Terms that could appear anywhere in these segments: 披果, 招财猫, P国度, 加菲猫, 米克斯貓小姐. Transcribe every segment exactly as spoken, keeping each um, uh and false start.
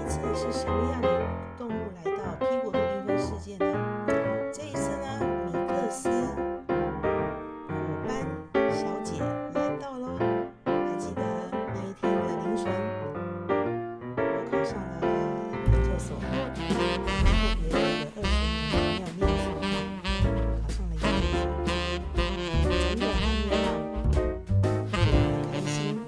一次是什么样的动物来到披果的缤纷世界呢？这一次呢，米克斯虎斑小姐来到喽。还记得那一天的凌晨，我考上了厕所，特别累了二十年没有尿尿，考上了研究所，真的很热闹，很开心。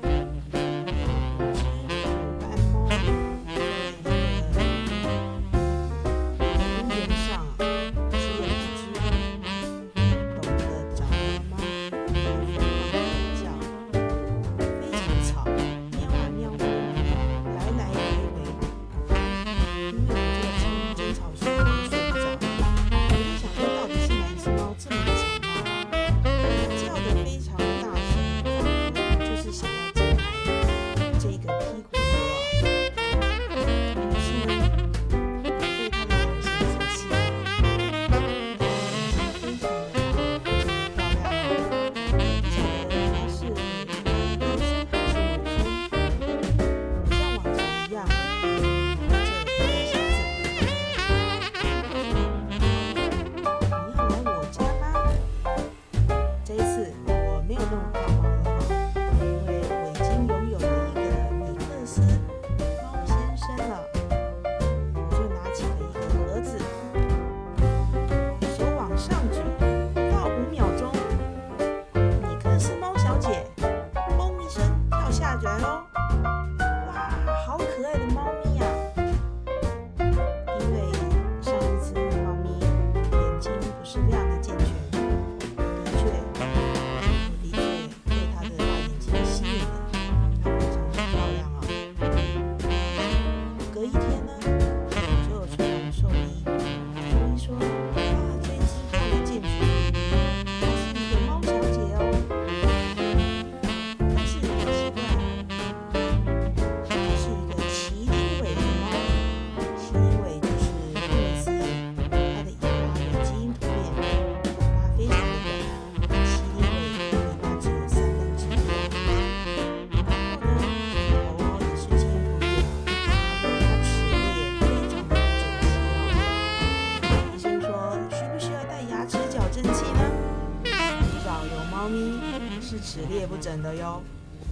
是齿列不整的哟，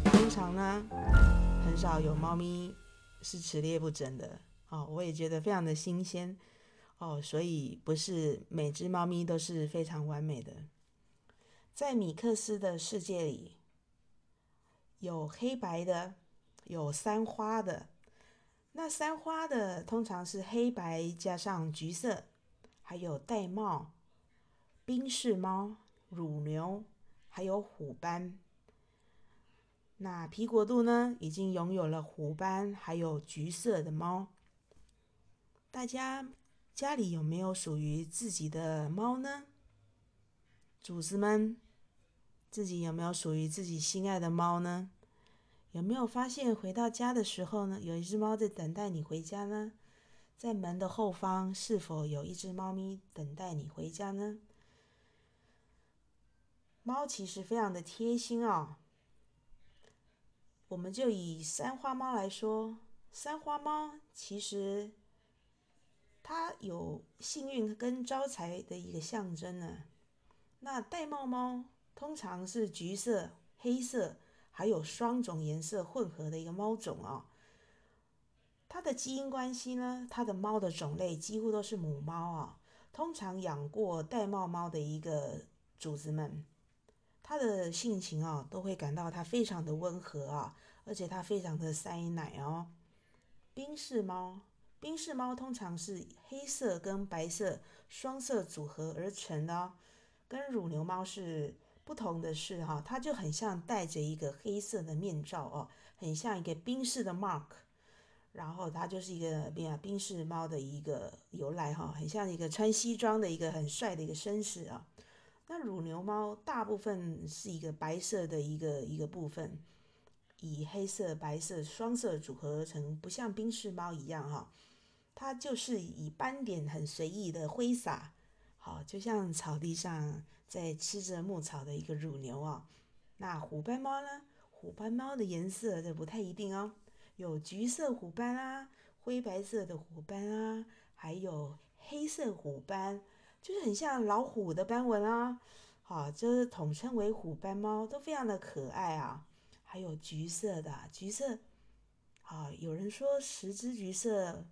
通常呢很少有猫咪是齿列不整的哦，我也觉得非常的新鲜哦，所以不是每只猫咪都是非常完美的。在米克斯的世界里，有黑白的，有三花的。那三花的通常是黑白加上橘色，还有玳瑁、宾士猫、乳牛。还有虎斑。那披果度呢，已经拥有了虎斑，还有橘色的猫。大家家里有没有属于自己的猫呢？主子们，自己有没有属于自己心爱的猫呢？有没有发现回到家的时候呢，有一只猫在等待你回家呢？在门的后方是否有一只猫咪等待你回家呢？猫其实非常的贴心哦，我们就以三花猫来说，三花猫其实它有幸运跟招财的一个象征呢。那玳瑁猫通常是橘色、黑色还有双种颜色混合的一个猫种哦。它的基因关系呢，它的猫的种类几乎都是母猫哦，通常养过玳瑁猫的一个主子们，它的性情哦，都会感到它非常的温和啊，而且它非常的塞奶哦。宾士猫，宾士猫通常是黑色跟白色双色组合而成的哦，跟乳牛猫是不同的是哈、哦，它就很像戴着一个黑色的面罩哦，很像一个宾士的 mark， 然后它就是一个宾士猫的一个由来哈、哦，很像一个穿西装的一个很帅的一个绅士啊、哦。那乳牛猫大部分是一个白色的一个一个部分，以黑色白色双色组合成，不像宾士猫一样哈、哦，它就是以斑点很随意的挥洒，好，就像草地上在吃着牧草的一个乳牛啊、哦。那虎斑猫呢？虎斑猫的颜色这不太一定哦，有橘色虎斑啦、啊、灰白色的虎斑啊，还有黑色虎斑，就是很像老虎的斑纹啊。好、啊，这是统称为虎斑猫，都非常的可爱啊。还有橘色的，橘色，啊，有人说十只橘色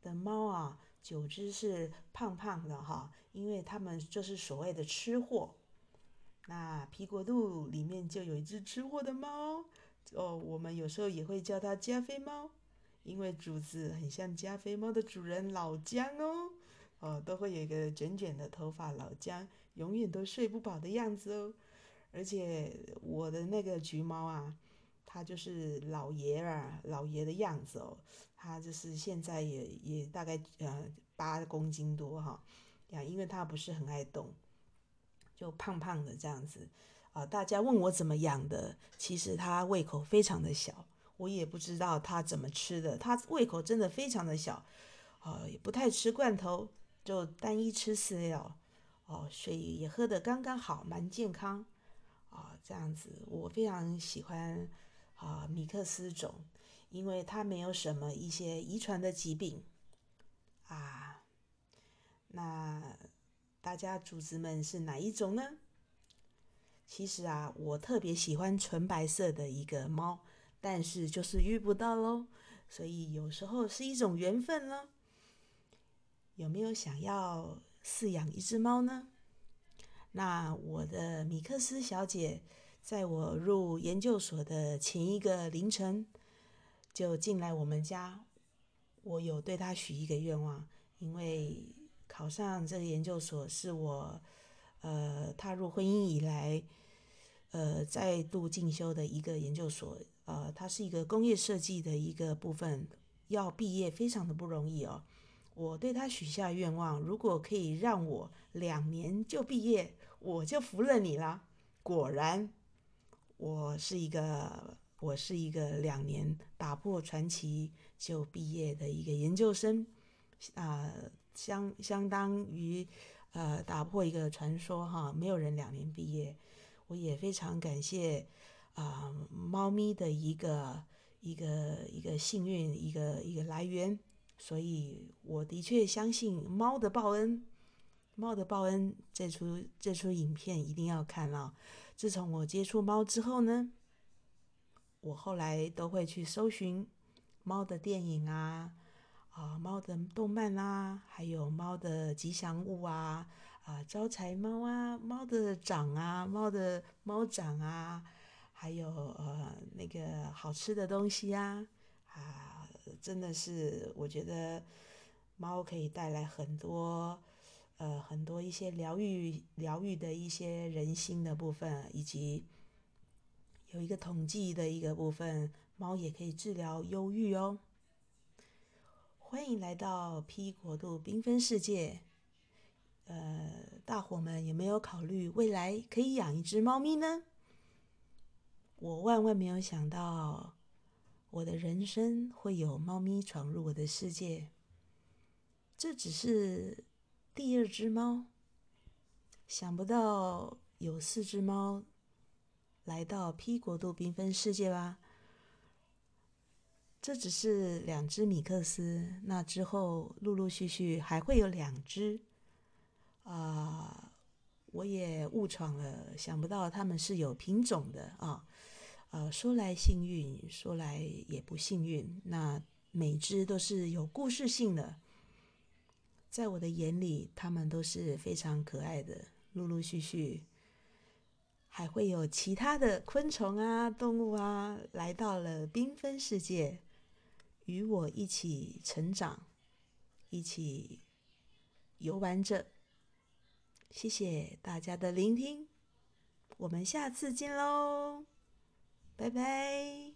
的猫啊，九只是胖胖的哈、啊，因为它们就是所谓的吃货。那皮果肚里面就有一只吃货的猫哦，我们有时候也会叫它加菲猫。因为主子很像加菲猫的主人老姜哦，哦，都会有一个卷卷的头发，老姜永远都睡不饱的样子哦。而且我的那个橘猫啊，它就是老爷啊，老爷的样子哦。它就是现在也也大概呃八公斤多哈、哦，呀，因为它不是很爱动，就胖胖的这样子啊、呃。大家问我怎么养的，其实它胃口非常的小。我也不知道它怎么吃的，它胃口真的非常的小，呃，也不太吃罐头，就单一吃饲料，哦、呃，水也喝得刚刚好，蛮健康，啊、呃，这样子我非常喜欢啊、呃、米克斯种，因为它没有什么一些遗传的疾病啊。那大家主子们是哪一种呢？其实啊，我特别喜欢纯白色的一个猫。但是就是遇不到咯，所以有时候是一种缘分咯。有没有想要饲养一只猫呢？那我的米克斯小姐在我入研究所的前一个凌晨就进来我们家，我有对她许一个愿望，因为考上这个研究所是我呃踏入婚姻以来呃再度进修的一个研究所，呃，它是一个工业设计的一个部分，要毕业非常的不容易哦。我对他许下愿望，如果可以让我两年就毕业，我就服了你啦。果然，我是一个我是一个两年打破传奇就毕业的一个研究生，啊、呃，相相当于呃打破一个传说哈，没有人两年毕业。我也非常感谢。啊、呃，猫咪的一个一个一个幸运，一个一个来源，所以我的确相信猫的报恩，猫的报恩这出这出影片一定要看啊、哦！自从我接触猫之后呢，我后来都会去搜寻猫的电影啊，啊、呃，猫的动漫啊，还有猫的吉祥物啊，啊、呃，招财猫啊，猫的掌啊，猫的猫掌啊。还有呃那个好吃的东西啊啊，真的是我觉得猫可以带来很多呃很多一些疗愈疗愈的一些人心的部分，以及有一个统计的一个部分，猫也可以治疗忧郁哦。欢迎来到 P 国度缤纷世界，呃，大伙们有没有考虑未来可以养一只猫咪呢？我万万没有想到，我的人生会有猫咪闯入我的世界。这只是第二只猫，想不到有四只猫来到 P 国度缤纷世界吧？这只是两只米克斯，那之后陆陆续续还会有两只。啊、呃，我也误闯了，想不到它们是有品种的啊。呃，说来幸运，说来也不幸运。那每只都是有故事性的，在我的眼里，它们都是非常可爱的。陆陆续续，还会有其他的昆虫啊、动物啊，来到了缤纷世界，与我一起成长，一起游玩着。谢谢大家的聆听，我们下次见喽。拜拜。